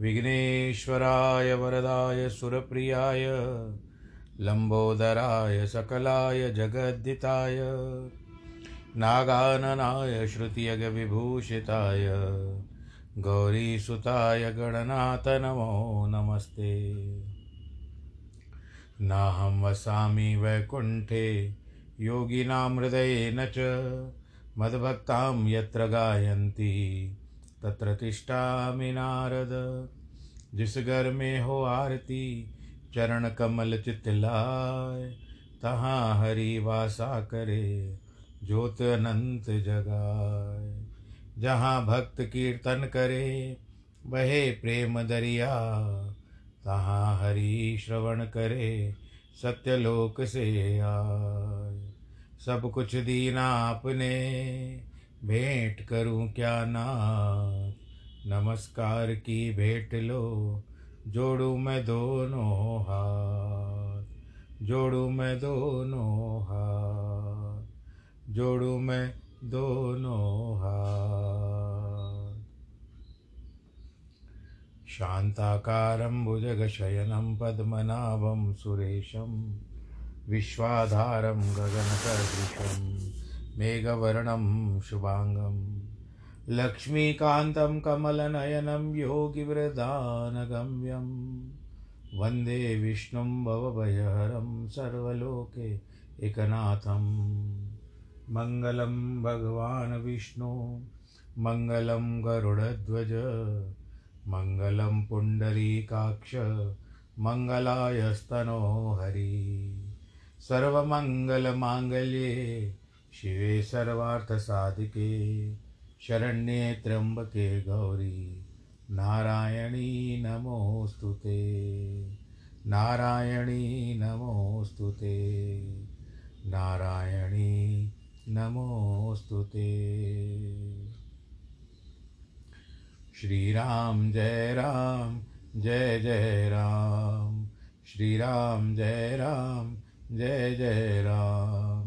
विघ्नेश्वराय वरदाय सुरप्रियाय लंबोदराय सकलाय जगद्दिताय नागाननाय श्रुतियग विभूषिताय गौरीसुताय गणनाथ नमो नमस्ते। नाहं वसामि वैकुण्ठे योगिनां हृदये न च, मद्भक्तां यत्र गायन्ति तत्र तिष्ठामि नारद। जिस घर में हो आरती चरण कमल चितलाय, तहाँ हरि वासा करे ज्योत अनंत जगाए। जहाँ भक्त कीर्तन करे बहे प्रेम दरिया, तहाँ हरि श्रवण करे सत्यलोक से आए। सब कुछ दीना आपने भेंट करूं क्या नाथ, नमस्कार की भेंट लो जोड़ू मैं दोनों हाथ, जोड़ू मैं दोनों हाथ, जोड़ू मैं दोनों हाथ। शांताकारं भुजगशयनं पद्मनाभं सुरेशं, विश्वाधारं गगनसदृशं मेघवर्णं शुभांगं, लक्ष्मीकान्तं कमलनयनं योगिवृदानगम्यं, वन्दे विष्णुं भवभयहरं सर्वलोके एकनाथं। मङ्गलं भगवान् विष्णु, मङ्गलं गरुडध्वज, मङ्गलं पुण्डरीकाक्ष, मङ्गलायस्तनोहरि। सर्वमङ्गलमाङ्गल्ये शिवे सर्वार्थसाधिके, शरण्ये त्र्यंबके गौरी नारायणी नमोऽस्तु ते, नारायणी नमोऽस्तु ते, नारायणी नमोऽस्तु ते। श्रीराम जय राम जय जय राम, श्रीराम जय राम जय जय राम,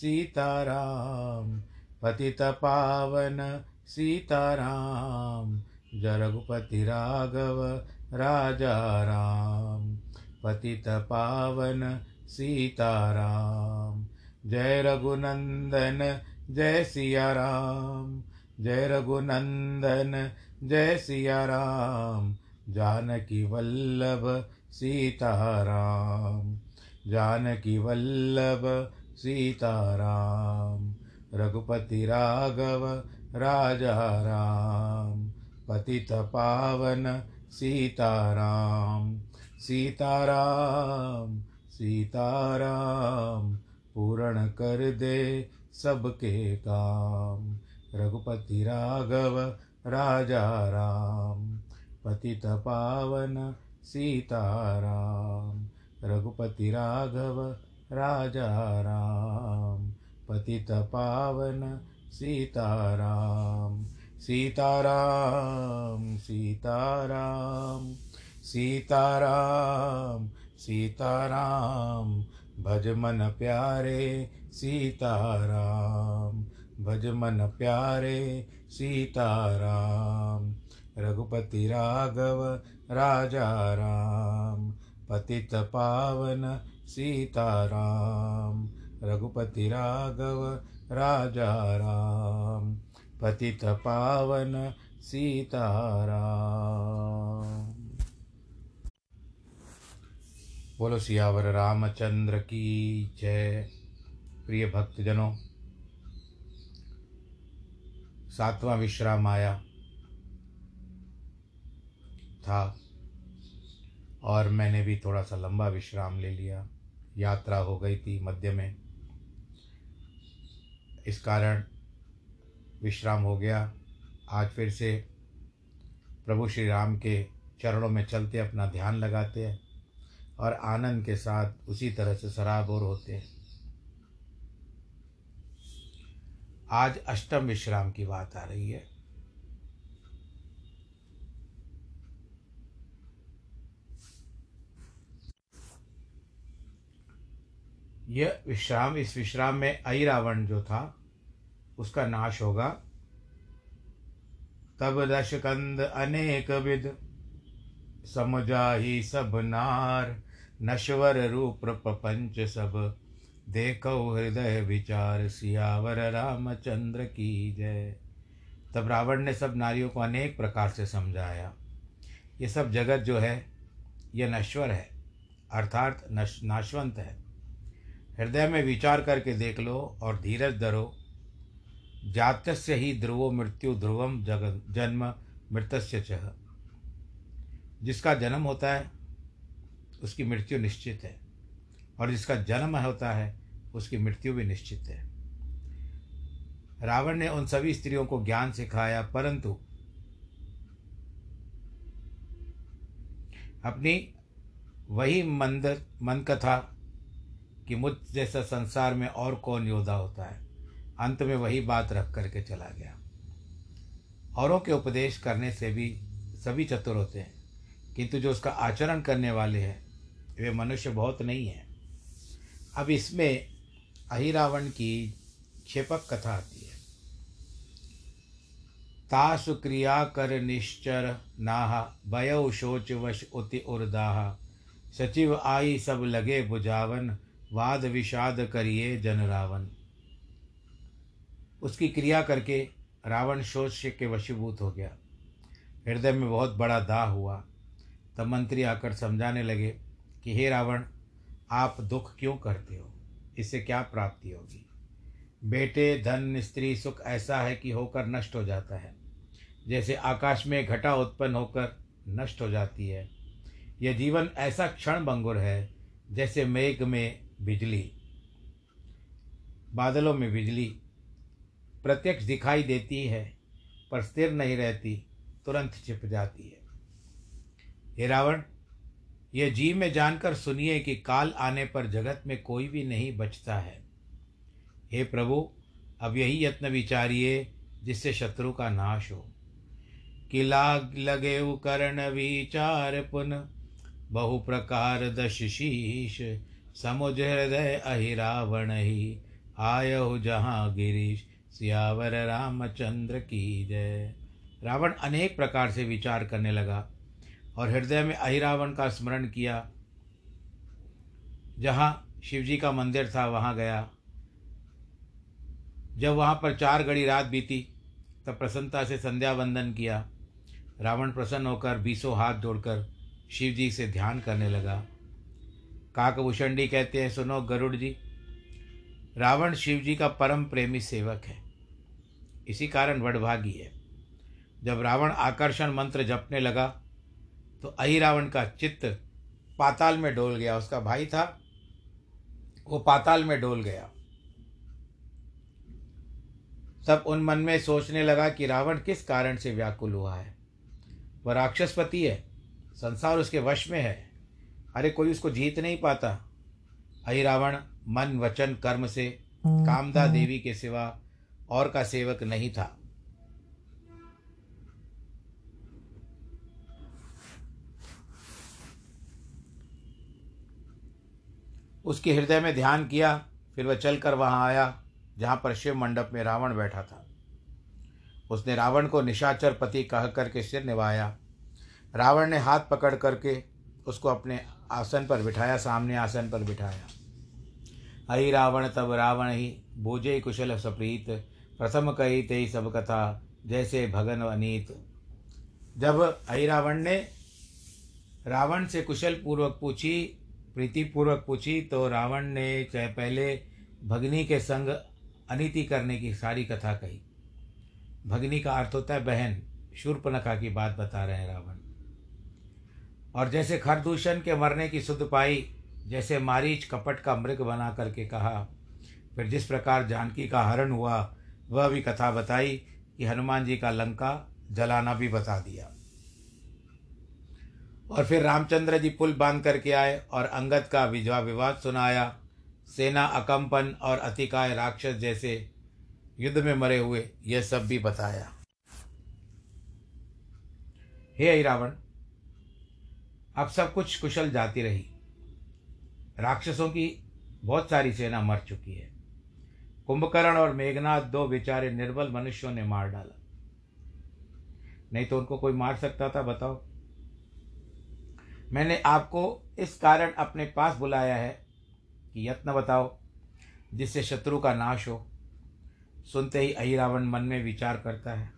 सीताराम, पतित पावन सीताराम, जय रघुपति राघव राजा राम, पतित पावन सीताराम। जय रघुनंदन जय सिया राम, जय रघुनंदन जय सिया राम, जानकी वल्लभ सीताराम, जानकी वल्लभ सीताराम। रघुपति राघव राजा राम, पतित पावन सीताराम, सीताराम सीताराम, पूर्ण कर दे सबके काम। रघुपति राघव राजा राम, पतित पावन सीताराम, रघुपति राघव राजा राम, पतित पावन सीताराम, सीताराम सीताराम सीताराम सीताराम। भज मन प्यारे सीताराम, भज मन प्यारे सीताराम। रघुपति राघव राजा राम, पतित पावन सीताराम, रघुपति राघव राजा राम, पतित पावन सीताराम। बोलो सियावर रामचंद्र की जय। प्रिय भक्तजनों, सातवां विश्राम आया था और मैंने भी थोड़ा सा लंबा विश्राम ले लिया। यात्रा हो गई थी मध्य में, इस कारण विश्राम हो गया। आज फिर से प्रभु श्री राम के चरणों में चलते अपना ध्यान लगाते हैं और आनंद के साथ उसी तरह से सराबोर होते हैं। आज अष्टम विश्राम की बात आ रही है। यह विश्राम, इस विश्राम में अहिरावण जो था उसका नाश होगा। तब दशकंद अनेक विध समझाही सब नार, नश्वर रूप प्रपंच सब देखो हृदय विचार, सियावर रामचंद्र की जय। तब रावण ने सब नारियों को अनेक प्रकार से समझाया। ये सब जगत जो है यह नश्वर है, अर्थात नाशवंत है। हृदय में विचार करके देख लो और धीरज धरो। जातस्य ही ध्रुवो मृत्यु ध्रुवम जगत जन्म मृतस्य चह। जिसका जन्म होता है उसकी मृत्यु निश्चित है और जिसका जन्म होता है उसकी मृत्यु भी निश्चित है। रावण ने उन सभी स्त्रियों को ज्ञान सिखाया, परंतु अपनी वही मन कथा कि मुझ जैसा संसार में और कौन योद्धा होता है, अंत में वही बात रख करके चला गया। औरों के उपदेश करने से भी सभी चतुर होते हैं, किंतु जो उसका आचरण करने वाले हैं वे मनुष्य बहुत नहीं हैं। अब इसमें अहिरावण की क्षेपक कथा आती है। तासु क्रिया कर निश्चर नाहा, भयउ शोच वश उति उर्दाहा, सचिव आई सब लगे बुझावन, वाद विषाद करिए जन रावण। उसकी क्रिया करके रावण शोच के वशीभूत हो गया। हृदय में बहुत बड़ा दाह हुआ। तब मंत्री आकर समझाने लगे कि हे रावण, आप दुख क्यों करते हो? इससे क्या प्राप्ति होगी? बेटे, धन, स्त्री सुख ऐसा है कि होकर नष्ट हो जाता है, जैसे आकाश में घटा उत्पन्न होकर नष्ट हो जाती है। यह जीवन ऐसा क्षण भंगुर है जैसे मेघ में बिजली, बादलों में बिजली प्रत्यक्ष दिखाई देती है पर स्थिर नहीं रहती, तुरंत छिप जाती है। हे रावण, यह जी में जानकर सुनिए कि काल आने पर जगत में कोई भी नहीं बचता है। हे प्रभु, अब यही यत्न विचारिए जिससे शत्रु का नाश हो। कि लाग लगे करण विचार पुन, बहु प्रकार दश शीश, समुझ हृदय अहिरावण ही, आयो जहाँ गिरीश, सियावर रामचंद्र की जय। रावण अनेक प्रकार से विचार करने लगा और हृदय में अहिरावण का स्मरण किया। जहाँ शिवजी का मंदिर था वहाँ गया। जब वहाँ पर 4 घड़ी रात बीती तब प्रसन्नता से संध्या वंदन किया। रावण प्रसन्न होकर 20 हाथ जोड़कर शिवजी से ध्यान करने लगा। काकभूषणी कहते हैं, सुनो गरुड़ जी, रावण शिवजी का परम प्रेमी सेवक है, इसी कारण वडभागी है। जब रावण आकर्षण मंत्र जपने लगा तो अहिरावण का चित्त पाताल में डोल गया। उसका भाई था, वो पाताल में डोल गया। तब उन मन में सोचने लगा कि रावण किस कारण से व्याकुल हुआ है। वह राक्षसपति है, संसार उसके वश में है, अरे कोई उसको जीत नहीं पाता। अहिरावण मन वचन कर्म से कामदा देवी के सिवा और का सेवक नहीं था। उसके हृदय में ध्यान किया। फिर वह चलकर वहाँ आया जहाँ पर शिव मंडप में रावण बैठा था। उसने रावण को निशाचर पति कह करके सिर निभाया। रावण ने हाथ पकड़ करके उसको अपने आसन पर बिठाया, सामने आसन पर बिठाया। अहि रावण तब रावण ही बोझे कुशल सप्रीत, प्रथम कही तेई सब कथा, जैसे भगन अनीत। जब अहि रावण ने रावण से कुशल पूर्वक पूछी प्रीतिपूर्वक पूछी तो रावण ने पहले भगनी के संग अनीति करने की सारी कथा कही। भगनी का अर्थ होता है बहन। शूर्पणखा की बात बता रहे हैं रावण। और जैसे खरदूषण के मरने की सुध पाई, जैसे मारीच कपट का मृग बना करके कहा, फिर जिस प्रकार जानकी का हरण हुआ वह भी कथा बताई कि हनुमान जी का लंका जलाना भी बता दिया। और फिर रामचंद्र जी पुल बांध करके आए और अंगद का विधवा विवाद सुनाया। सेना अकंपन और अतिकाय राक्षस जैसे युद्ध में मरे हुए, यह सब भी बताया। हे अहिरावण, अब सब कुछ कुशल जाती रही। राक्षसों की बहुत सारी सेना मर चुकी है। कुंभकर्ण और मेघनाथ दो बेचारे निर्बल मनुष्यों ने मार डाला, नहीं तो उनको कोई मार सकता था? बताओ, मैंने आपको इस कारण अपने पास बुलाया है कि यत्न बताओ जिससे शत्रु का नाश हो। सुनते ही अहिरावण मन में विचार करता है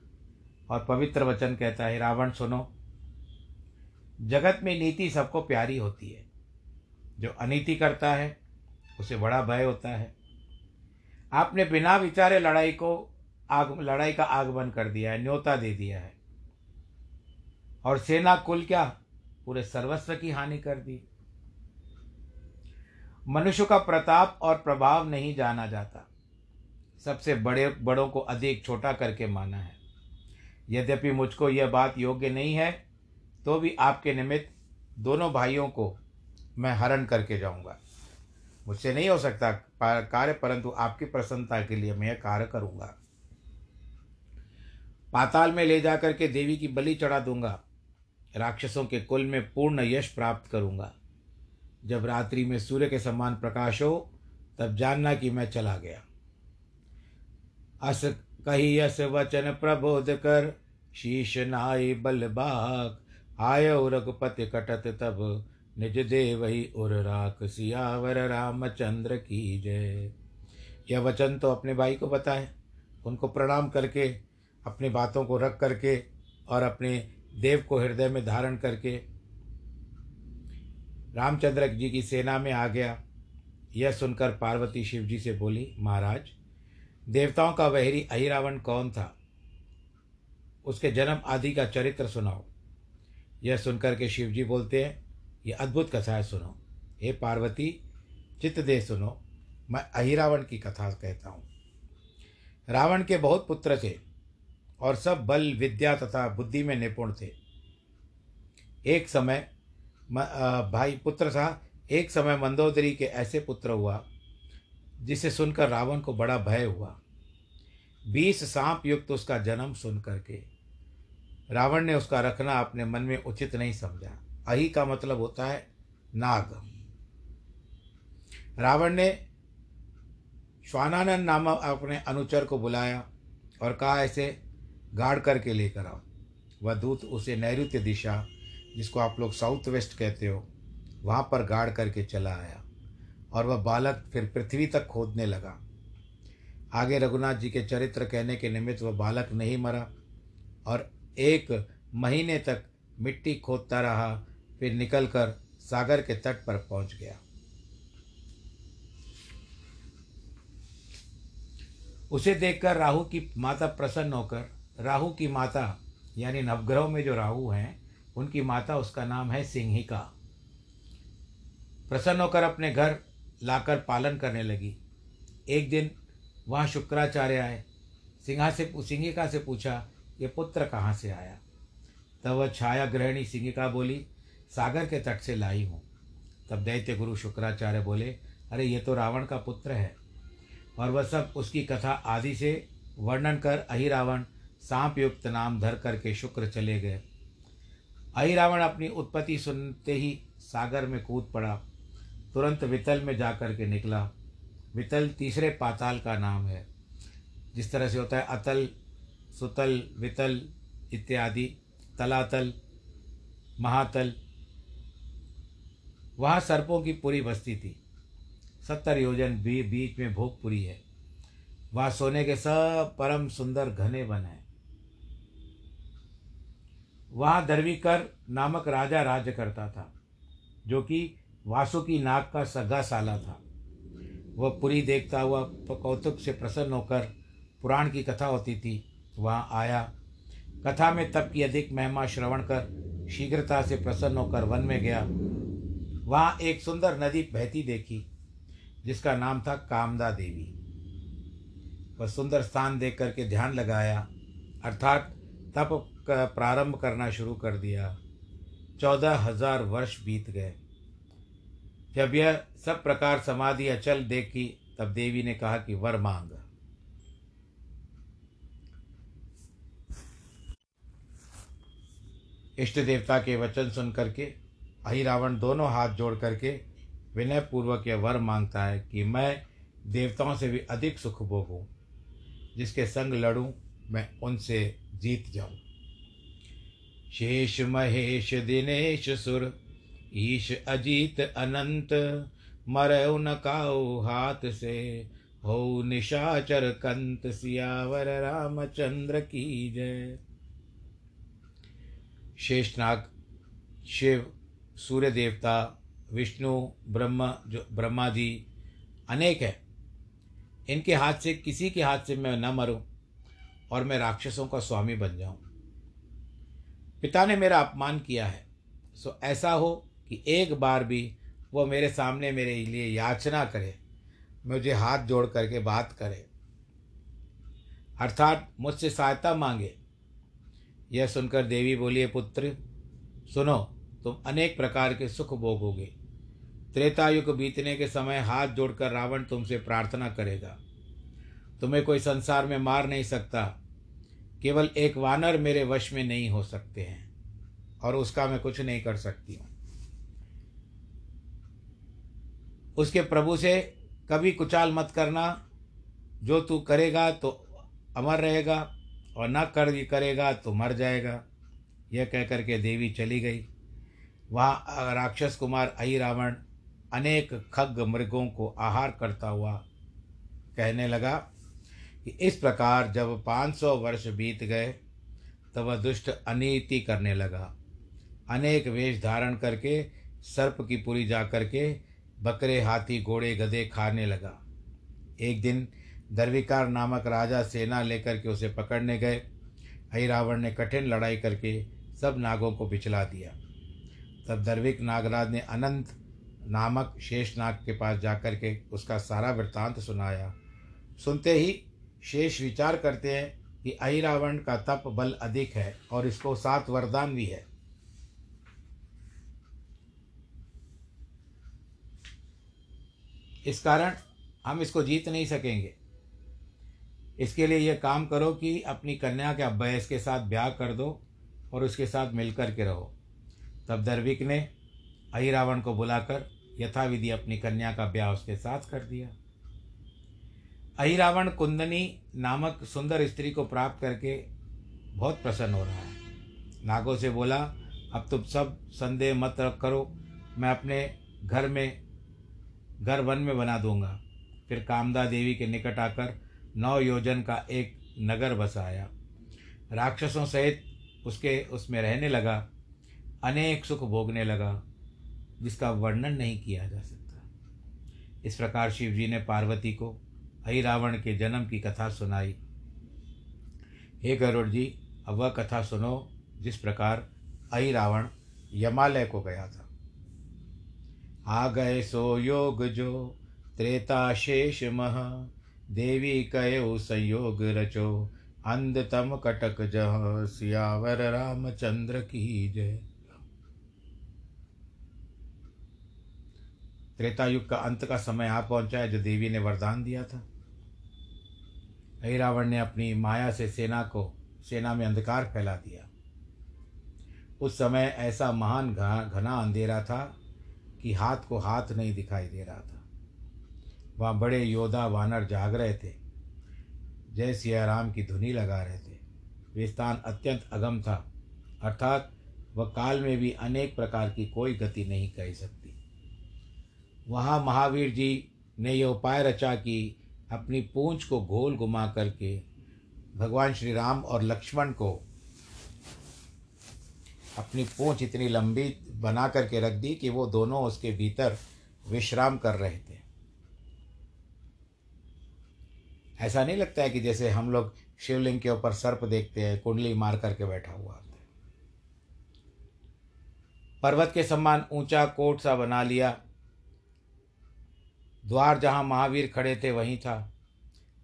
और पवित्र वचन कहता है, रावण सुनो, जगत में नीति सबको प्यारी होती है। जो अनीति करता है उसे बड़ा भय होता है। आपने बिना विचारे लड़ाई का आगमन कर दिया है, न्योता दे दिया है और सेना कुल क्या पूरे सर्वस्व की हानि कर दी। मनुष्य का प्रताप और प्रभाव नहीं जाना जाता, सबसे बड़ों को अधिक छोटा करके माना है। यद्यपि मुझको यह बात योग्य नहीं है तो भी आपके निमित्त दोनों भाइयों को मैं हरण करके जाऊंगा। मुझसे नहीं हो सकता कार्य, परंतु आपकी प्रसन्नता के लिए मैं कार्य करूंगा। पाताल में ले जाकर के देवी की बलि चढ़ा दूंगा। राक्षसों के कुल में पूर्ण यश प्राप्त करूंगा। जब रात्रि में सूर्य के समान प्रकाश हो तब जानना कि मैं चला गया। अस कही अस वचन प्रबोध कर, शीश नाई बलबाग, आयो रघुपति कटत तब, निज देव ही उर राख, सियावर रामचंद्र की जय। यह वचन तो अपने भाई को बताए, उनको प्रणाम करके, अपनी बातों को रख करके और अपने देव को हृदय में धारण करके रामचंद्र जी की सेना में आ गया। यह सुनकर पार्वती शिव जी से बोली, महाराज, देवताओं का वैरी अहिरावण कौन था, उसके जन्म आदि का चरित्र सुनाओ। यह सुनकर के शिव जी बोलते हैं, यह अद्भुत कथा है, सुनो। हे पार्वती, चित्त दे सुनो, मैं अहिरावण की कथा कहता हूँ। रावण के बहुत पुत्र थे और सब बल विद्या तथा बुद्धि में निपुण थे। एक समय एक समय मंदोदरी के ऐसे पुत्र हुआ जिसे सुनकर रावण को बड़ा भय हुआ। 20 सांप युक्त उसका जन्म सुन करके रावण ने उसका रखना अपने मन में उचित नहीं समझा। अहि का मतलब होता है नाग। रावण ने श्वानानंद नामक अपने अनुचर को बुलाया और कहा, ऐसे गाड़ करके लेकर आओ। वह दूत उसे नैऋत्य दिशा, जिसको आप लोग साउथ वेस्ट कहते हो, वहाँ पर गाड़ करके चला आया और वह बालक फिर पृथ्वी तक खोदने लगा। आगे रघुनाथ जी के चरित्र कहने के निमित्त वह बालक नहीं मरा और 1 महीने तक मिट्टी खोदता रहा, फिर निकलकर सागर के तट पर पहुंच गया। उसे देखकर राहु की माता प्रसन्न होकर, राहु की माता यानी नवग्रहों में जो राहु हैं उनकी माता, उसका नाम है सिंहिका, प्रसन्न होकर अपने घर लाकर पालन करने लगी। एक दिन वहाँ शुक्राचार्य आए। सिंहिका से पूछा, ये पुत्र कहाँ से आया? तब वह छाया ग्रहणी सिंहिका बोली, सागर के तट से लाई हूँ। तब दैत्य गुरु शुक्राचार्य बोले, अरे ये तो रावण का पुत्र है। और वह सब उसकी कथा आदि से वर्णन कर अहिरावण सांप युक्त नाम धर करके शुक्र चले गए। अहिरावण अपनी उत्पत्ति सुनते ही सागर में कूद पड़ा। तुरंत वितल में जा कर के निकला। वितल तीसरे पाताल का नाम है। जिस तरह से होता है अतल, सुतल, वितल इत्यादि, तलातल, महातल। वहाँ सर्पों की पूरी बस्ती थी। 70 योजन बीच में भोगपुरी है। वहाँ सोने के सब परम सुंदर घने वन हैं। वहाँ दर्वीकर नामक राजा राज्य करता था, जो कि वासुकी नाग का सगा साला था। वह पुरी देखता हुआ कौतुक से प्रसन्न होकर, पुराण की कथा होती थी, वहाँ आया। कथा में तप की अधिक महिमा श्रवण कर शीघ्रता से प्रसन्न होकर वन में गया। वहाँ एक सुंदर नदी बहती देखी जिसका नाम था कामदा देवी। वह सुंदर स्थान देख करके ध्यान लगाया, अर्थात तप का प्रारंभ करना शुरू कर दिया। 14,000 वर्ष बीत गए। जब यह सब प्रकार समाधि अचल देखी तब देवी ने कहा कि वर मांग। इष्ट देवता के वचन सुन करके अहिरावण दोनों हाथ जोड़ करके विनय पूर्वक यह वर मांगता है कि मैं देवताओं से भी अधिक सुख भोगूं, जिसके संग लड़ूं मैं उनसे जीत जाऊं। शेष महेश दिनेश सुर ईश अजीत अनंत, मरऊ न काऊ हाथ से हो निशाचर कंत, सियावर रामचंद्र की जय। शेषनाग, शिव, सूर्य देवता, विष्णु, ब्रह्मा जो ब्रह्मा जी अनेक हैं, इनके हाथ से किसी के हाथ से मैं न मरूं और मैं राक्षसों का स्वामी बन जाऊं। पिता ने मेरा अपमान किया है, सो ऐसा हो कि एक बार भी वो मेरे सामने मेरे लिए याचना करे, मुझे हाथ जोड़ करके बात करे, अर्थात मुझसे सहायता मांगे। यह सुनकर देवी बोली, पुत्र सुनो, तुम अनेक प्रकार के सुख भोगोगे। त्रेता युग बीतने के समय हाथ जोड़कर रावण तुमसे प्रार्थना करेगा। तुम्हें कोई संसार में मार नहीं सकता, केवल एक वानर मेरे वश में नहीं हो सकते हैं और उसका मैं कुछ नहीं कर सकती हूँ। उसके प्रभु से कभी कुचाल मत करना, जो तू करेगा तो अमर रहेगा और ना करेगा तो मर जाएगा। यह कहकर के देवी चली गई। वहाँ राक्षस कुमार अहिरावण अनेक खग मृगों को आहार करता हुआ कहने लगा कि इस प्रकार जब 500 वर्ष बीत गए तब वह दुष्ट अनीति करने लगा। अनेक वेश धारण करके सर्प की पुरी जा करके बकरे, हाथी, घोड़े, गधे खाने लगा। एक दिन दर्विकार नामक राजा सेना लेकर के उसे पकड़ने गए। अहिरावण ने कठिन लड़ाई करके सब नागों को बिचला दिया। तब दर्विक नागराज ने अनंत नामक शेषनाग के पास जाकर के उसका सारा वृत्तांत सुनाया। सुनते ही शेष विचार करते हैं कि अहिरावण का तप बल अधिक है और इसको 7 वरदान भी है। इस कारण हम इसको जीत नहीं सकेंगे। इसके लिए यह काम करो कि अपनी कन्या के अब्बैस के साथ ब्याह कर दो और उसके साथ मिलकर के रहो। तब दर्विक ने अहिरावण को बुलाकर यथाविधि अपनी कन्या का ब्याह उसके साथ कर दिया। अहिरावण कुंदनी नामक सुंदर स्त्री को प्राप्त करके बहुत प्रसन्न हो रहा है। नागों से बोला, अब तुम सब संदेह मत करो, मैं अपने घर वन में बना दूंगा। फिर कामदा देवी के निकट आकर 9 योजन का एक नगर बसाया। राक्षसों सहित उसमें रहने लगा। अनेक सुख भोगने लगा जिसका वर्णन नहीं किया जा सकता। इस प्रकार शिव जी ने पार्वती को अहिरावण के जन्म की कथा सुनाई। हे गरुड़ जी, अब वह कथा सुनो जिस प्रकार अहिरावण यमालय को गया था। आ गए सो योग जो त्रेता शेष मह, देवी कयो संयोग रचो, अंध तम कटक जह, सियावर रामचंद्र की जय। त्रेता युग का अंत का समय आ पहुंचा है जो देवी ने वरदान दिया था। अहिरावण ने अपनी माया से सेना में अंधकार फैला दिया। उस समय ऐसा महान घना अंधेरा था कि हाथ को हाथ नहीं दिखाई दे रहा था। वहाँ बड़े योद्धा वानर जाग रहे थे, जय सियाराम की धुनी लगा रहे थे। वे स्थान अत्यंत अगम था, अर्थात वह काल में भी अनेक प्रकार की कोई गति नहीं कह सकती। वहाँ महावीर जी ने यह उपाय रचा कि अपनी पूंछ को गोल घुमा करके भगवान श्री राम और लक्ष्मण को अपनी पूँछ इतनी लंबी बना करके रख दी कि वो दोनों उसके भीतर विश्राम कर रहे थे। ऐसा नहीं लगता है कि जैसे हम लोग शिवलिंग के ऊपर सर्प देखते हैं कुंडली मार करके बैठा हुआ होता है। पर्वत के समान ऊंचा कोट सा बना लिया। द्वार जहाँ महावीर खड़े थे वहीं था।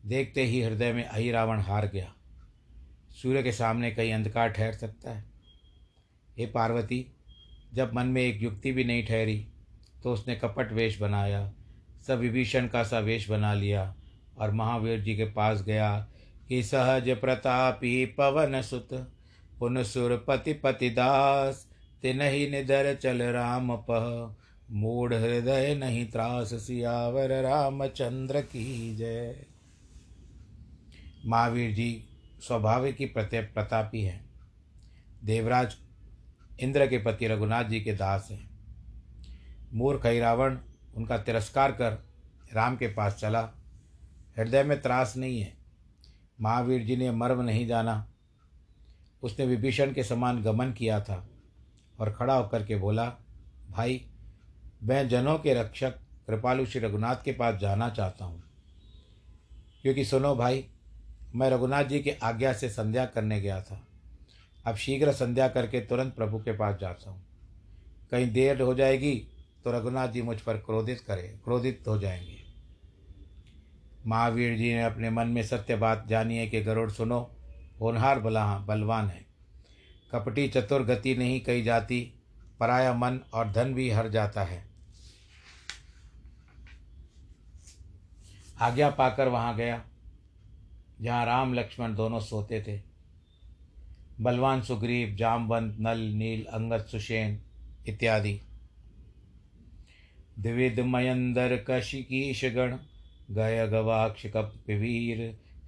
देखते ही हृदय में अहि रावण हार गया। सूर्य के सामने कहीं अंधकार ठहर सकता है? हे पार्वती, जब मन में एक युक्ति भी नहीं ठहरी तो उसने कपट वेश बनाया, सब विभीषण का सा वेश बना लिया और महावीर जी के पास गया कि सहज प्रतापी पवन सुत पुन सुर पति पतिदास तिनहि निधर चल राम पह मूढ़ हृदय नहीं त्रास सियावर रामचंद्र की जय। महावीर जी स्वभाव की प्रतापी हैं। देवराज इंद्र के पति रघुनाथ जी के दास हैं। मूर्ख रावण उनका तिरस्कार कर राम के पास चला। हृदय में त्रास नहीं है। महावीर जी ने मर्म नहीं जाना। उसने विभीषण के समान गमन किया था और खड़ा होकर के बोला, भाई मैं जनों के रक्षक कृपालु श्री रघुनाथ के पास जाना चाहता हूँ, क्योंकि सुनो भाई, मैं रघुनाथ जी के आज्ञा से संध्या करने गया था। अब शीघ्र संध्या करके तुरंत प्रभु के पास जाता हूँ। कहीं देर हो जाएगी तो रघुनाथ जी मुझ पर क्रोधित हो जाएंगे। महावीर जी ने अपने मन में सत्य बात जानी है कि गरुड़ सुनो, होनहार बलवान है, कपटी चतुर गति नहीं कही जाती, पराया मन और धन भी हर जाता है। आज्ञा पाकर वहाँ गया जहाँ राम लक्ष्मण दोनों सोते थे। बलवान सुग्रीव, जामवंत, नल, नील, अंगद, सुषेण इत्यादि द्विविध मयंदर कशिकीशगण गय गवाक्ष कपिवीर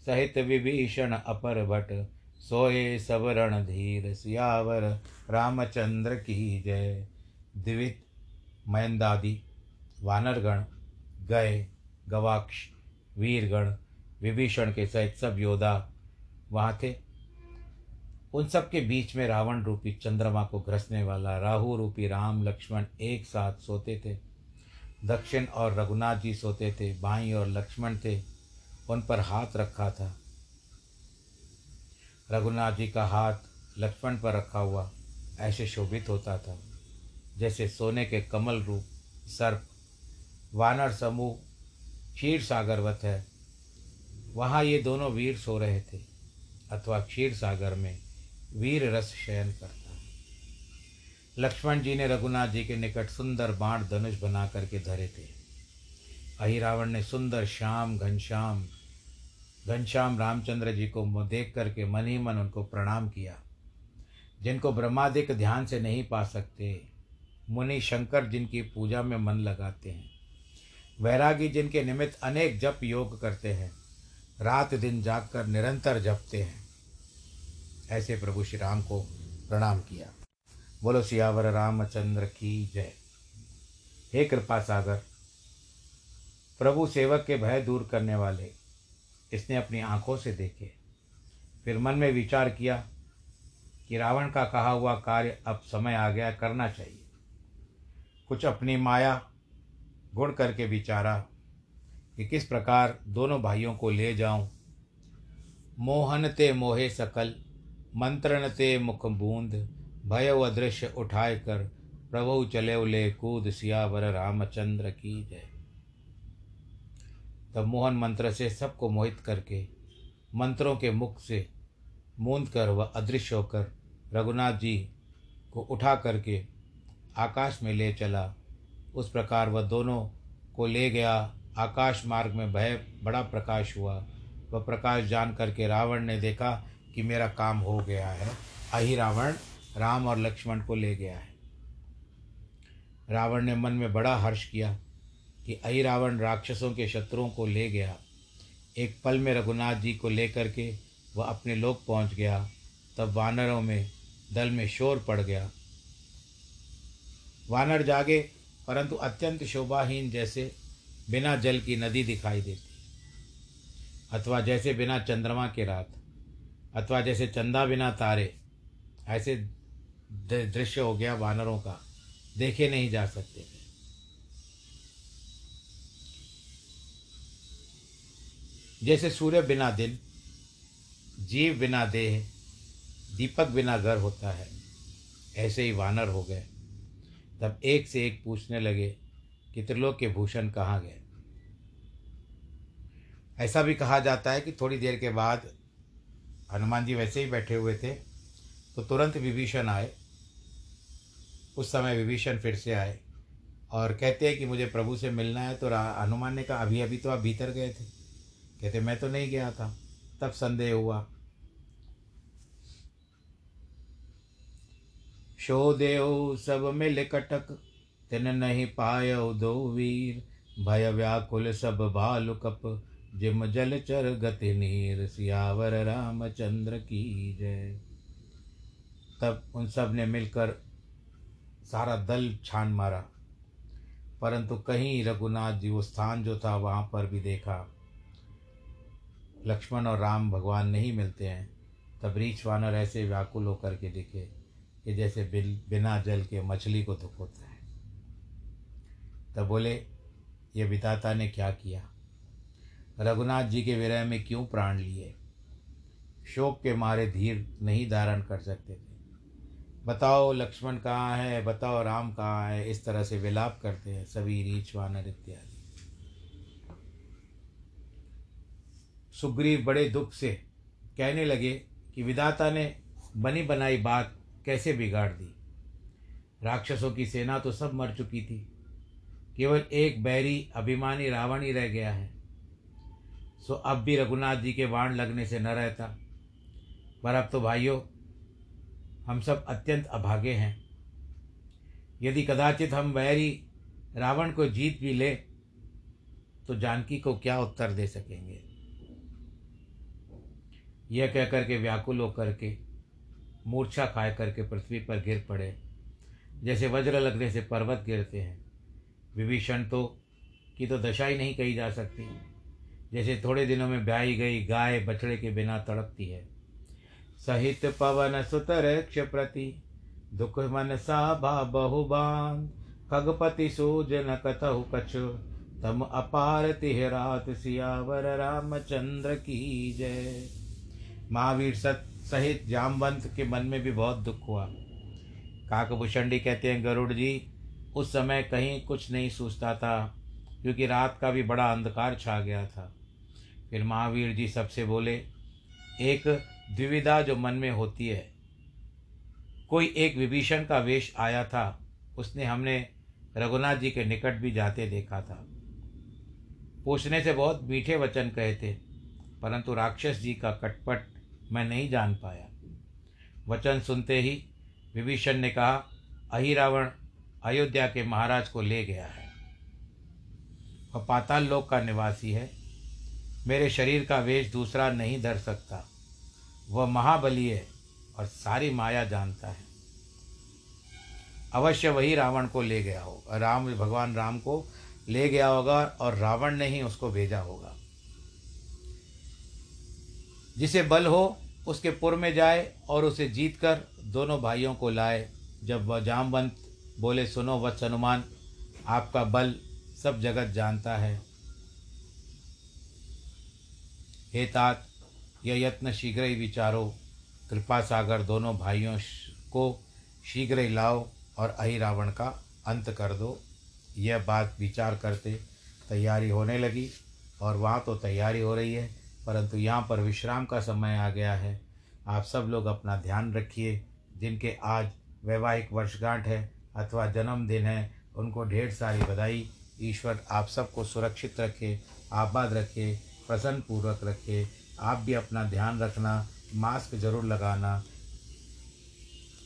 सहित विभीषण अपर भट सोए सब रणधीर सियावर रामचंद्र की जय। द्विविध मयंदादि वानरगण, गय गवाक्ष वीरगण, विभीषण के सहित सब योद्धा वहाँ थे। उन सब के बीच में रावण रूपी चंद्रमा को ग्रसने वाला राहु रूपी राम लक्ष्मण एक साथ सोते थे। दक्षिण और रघुनाथ जी सोते थे, बाईं और लक्ष्मण थे। उन पर हाथ रखा था, रघुनाथ जी का हाथ लक्ष्मण पर रखा हुआ ऐसे शोभित होता था जैसे सोने के कमल रूप सर्प। वानर समूह क्षीर सागरवत है, वहाँ ये दोनों वीर सो रहे थे अथवा क्षीर सागर में वीर रस शयन करते। लक्ष्मण जी ने रघुनाथ जी के निकट सुंदर बाण धनुष बना करके धरे थे। अहि रावण ने सुंदर श्याम घनश्याम रामचंद्र जी को देख करके मन ही मन उनको प्रणाम किया, जिनको ब्रह्मादिक ध्यान से नहीं पा सकते, मुनि शंकर जिनकी पूजा में मन लगाते हैं, वैरागी जिनके निमित्त अनेक जप योग करते हैं, रात दिन जाग कर निरंतर जपते हैं, ऐसे प्रभु श्री राम को प्रणाम किया। बोलो सियावर रामचंद्र की जय। हे कृपा सागर, प्रभु सेवक के भय दूर करने वाले, इसने अपनी आँखों से देखे, फिर मन में विचार किया कि रावण का कहा हुआ कार्य अब समय आ गया, करना चाहिए। कुछ अपनी माया गुण करके विचारा कि किस प्रकार दोनों भाइयों को ले जाऊं। मोहन ते मोहे सकल मंत्रण ते मुख बूंद भय अदृश्य उठाए कर प्रभु चले उले कूद सियावर रामचंद्र की जय। तब मोहन मंत्र से सबको मोहित करके मंत्रों के मुख से मूंद कर व अदृश्य होकर रघुनाथ जी को उठा करके आकाश में ले चला। उस प्रकार वह दोनों को ले गया। आकाश मार्ग में भय बड़ा प्रकाश हुआ। वह प्रकाश जान करके रावण ने देखा कि मेरा काम हो गया है। अहि रावण राम और लक्ष्मण को ले गया है। रावण ने मन में बड़ा हर्ष किया कि अहि रावण राक्षसों के शत्रुओं को ले गया। एक पल में रघुनाथ जी को लेकर के वह अपने लोक पहुंच गया। तब वानरों में दल में शोर पड़ गया। वानर जागे, परंतु अत्यंत शोभाहीन, जैसे बिना जल की नदी दिखाई देती, अथवा जैसे बिना चंद्रमा के रात, अथवा जैसे चंदा बिना तारे, ऐसे दृश्य हो गया वानरों का, देखे नहीं जा सकते थे। जैसे सूर्य बिना दिन, जीव बिना देह, दीपक बिना घर होता है, ऐसे ही वानर हो गए। तब एक से एक पूछने लगे कि त्रिलोक के भूषण कहाँ गए। ऐसा भी कहा जाता है कि थोड़ी देर के बाद हनुमान जी वैसे ही बैठे हुए थे तो तुरंत विभीषण आए। उस समय विभीषण फिर से आए और कहते हैं कि मुझे प्रभु से मिलना है। तो हनुमान ने कहा अभी अभी तो आप भीतर गए थे। कहते मैं तो नहीं गया था। तब संदेह हुआ। शो देव सब मिल कटक, तिन नहीं पायो दो वीर, भय व्याकुल सब भालुकप, जिम जल चर गति नीर, सियावर रामचंद्र की जय। तब उन सब ने मिलकर सारा दल छान मारा, परंतु कहीं रघुनाथ जी वो स्थान जो था वहाँ पर भी देखा, लक्ष्मण और राम भगवान नहीं मिलते हैं। तब रीछ वानर ऐसे व्याकुल होकर के दिखे कि जैसे बिना जल के मछली को दुख होता है। तब बोले ये विधाता ने क्या किया, रघुनाथ जी के विरह में क्यों प्राण लिए, शोक के मारे धीर नहीं धारण कर सकते थे। बताओ लक्ष्मण कहाँ है, बताओ राम कहाँ है। इस तरह से विलाप करते हैं सभी रीछ वानर इत्यादि। सुग्रीव बड़े दुख से कहने लगे कि विधाता ने बनी बनाई बात कैसे बिगाड़ दी। राक्षसों की सेना तो सब मर चुकी थी, केवल एक बैरी अभिमानी रावण ही रह गया है। सो अब भी रघुनाथ जी के वाण लगने से न रहता। पर अब तो भाइयों हम सब अत्यंत अभागे हैं। यदि कदाचित हम बैरी रावण को जीत भी ले तो जानकी को क्या उत्तर दे सकेंगे। यह कहकर के व्याकुल होकर के मूर्छा खाए करके पृथ्वी पर गिर पड़े, जैसे वज्र लगने से पर्वत गिरते हैं। विभीषण तो की तो दशा ही नहीं कही जा सकती, जैसे थोड़े दिनों में ब्याही गई गाय बछड़े के बिना तड़पती है। सहित पवन सुतर क्षप्रति, दुख मन साभा बहुबान, खगपति सूजन कथहु कछु, तम अपार तिह रात, सियावर रामचंद्र की जय। महावीर सहित जामवंत के मन में भी बहुत दुख हुआ। काकभूषणी कहते हैं गरुड़ जी उस समय कहीं कुछ नहीं सूझता था, क्योंकि रात का भी बड़ा अंधकार छा गया था। फिर महावीर जी सबसे बोले, एक द्विविधा जो मन में होती है। कोई एक विभीषण का वेश आया था, उसने हमने रघुनाथ जी के निकट भी जाते देखा था। पूछने से बहुत मीठे वचन कहे थे, परंतु राक्षस जी का कटपट मैं नहीं जान पाया। वचन सुनते ही विभीषण ने कहा, अहिरावण अयोध्या के महाराज को ले गया है। वह पाताल लोक का निवासी है, मेरे शरीर का वेश दूसरा नहीं धर सकता। वह महाबली है और सारी माया जानता है। अवश्य वही रावण को ले गया हो, राम भगवान राम को ले गया होगा और रावण ने ही उसको भेजा होगा। जिसे बल हो उसके पुर में जाए और उसे जीतकर दोनों भाइयों को लाए। जब वह जामवंत बोले, सुनो वत्स हनुमान, आपका बल सब जगत जानता है। हे तात, यह यत्न शीघ्र ही विचारो। कृपा सागर दोनों भाइयों को शीघ्र ही लाओ और अहिरावण का अंत कर दो। यह बात विचार करते तैयारी होने लगी, और वहाँ तो तैयारी हो रही है, परंतु यहाँ पर विश्राम का समय आ गया है। आप सब लोग अपना ध्यान रखिए। जिनके आज वैवाहिक वर्षगांठ है अथवा जन्मदिन है, उनको ढेर सारी बधाई। ईश्वर आप सबको सुरक्षित रखे, आबाद रखे, प्रसन्न पूर्वक रखे। आप भी अपना ध्यान रखना, मास्क जरूर लगाना।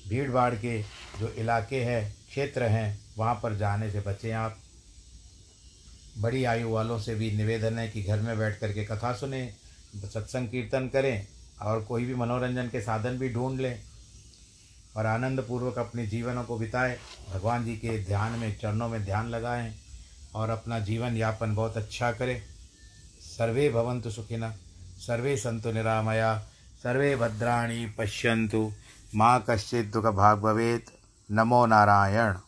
भीड़ भाड़ के जो इलाके हैं, क्षेत्र हैं, वहाँ पर जाने से बचें। आप बड़ी आयु वालों से भी निवेदन है कि घर में बैठ कर के कथा सुने, सत्संग कीर्तन करें और कोई भी मनोरंजन के साधन भी ढूंढ लें और आनंद पूर्वक अपने जीवनों को बिताएं। भगवान जी के ध्यान में, चरणों में ध्यान लगाएं और अपना जीवन यापन बहुत अच्छा करें। सर्वे भवन्तु सुखिनः, सर्वे सन्तु निरामया, सर्वे भद्राणि पश्यन्तु, मां कश्चित् दुःखभाग् भवेत्। नमो नारायण।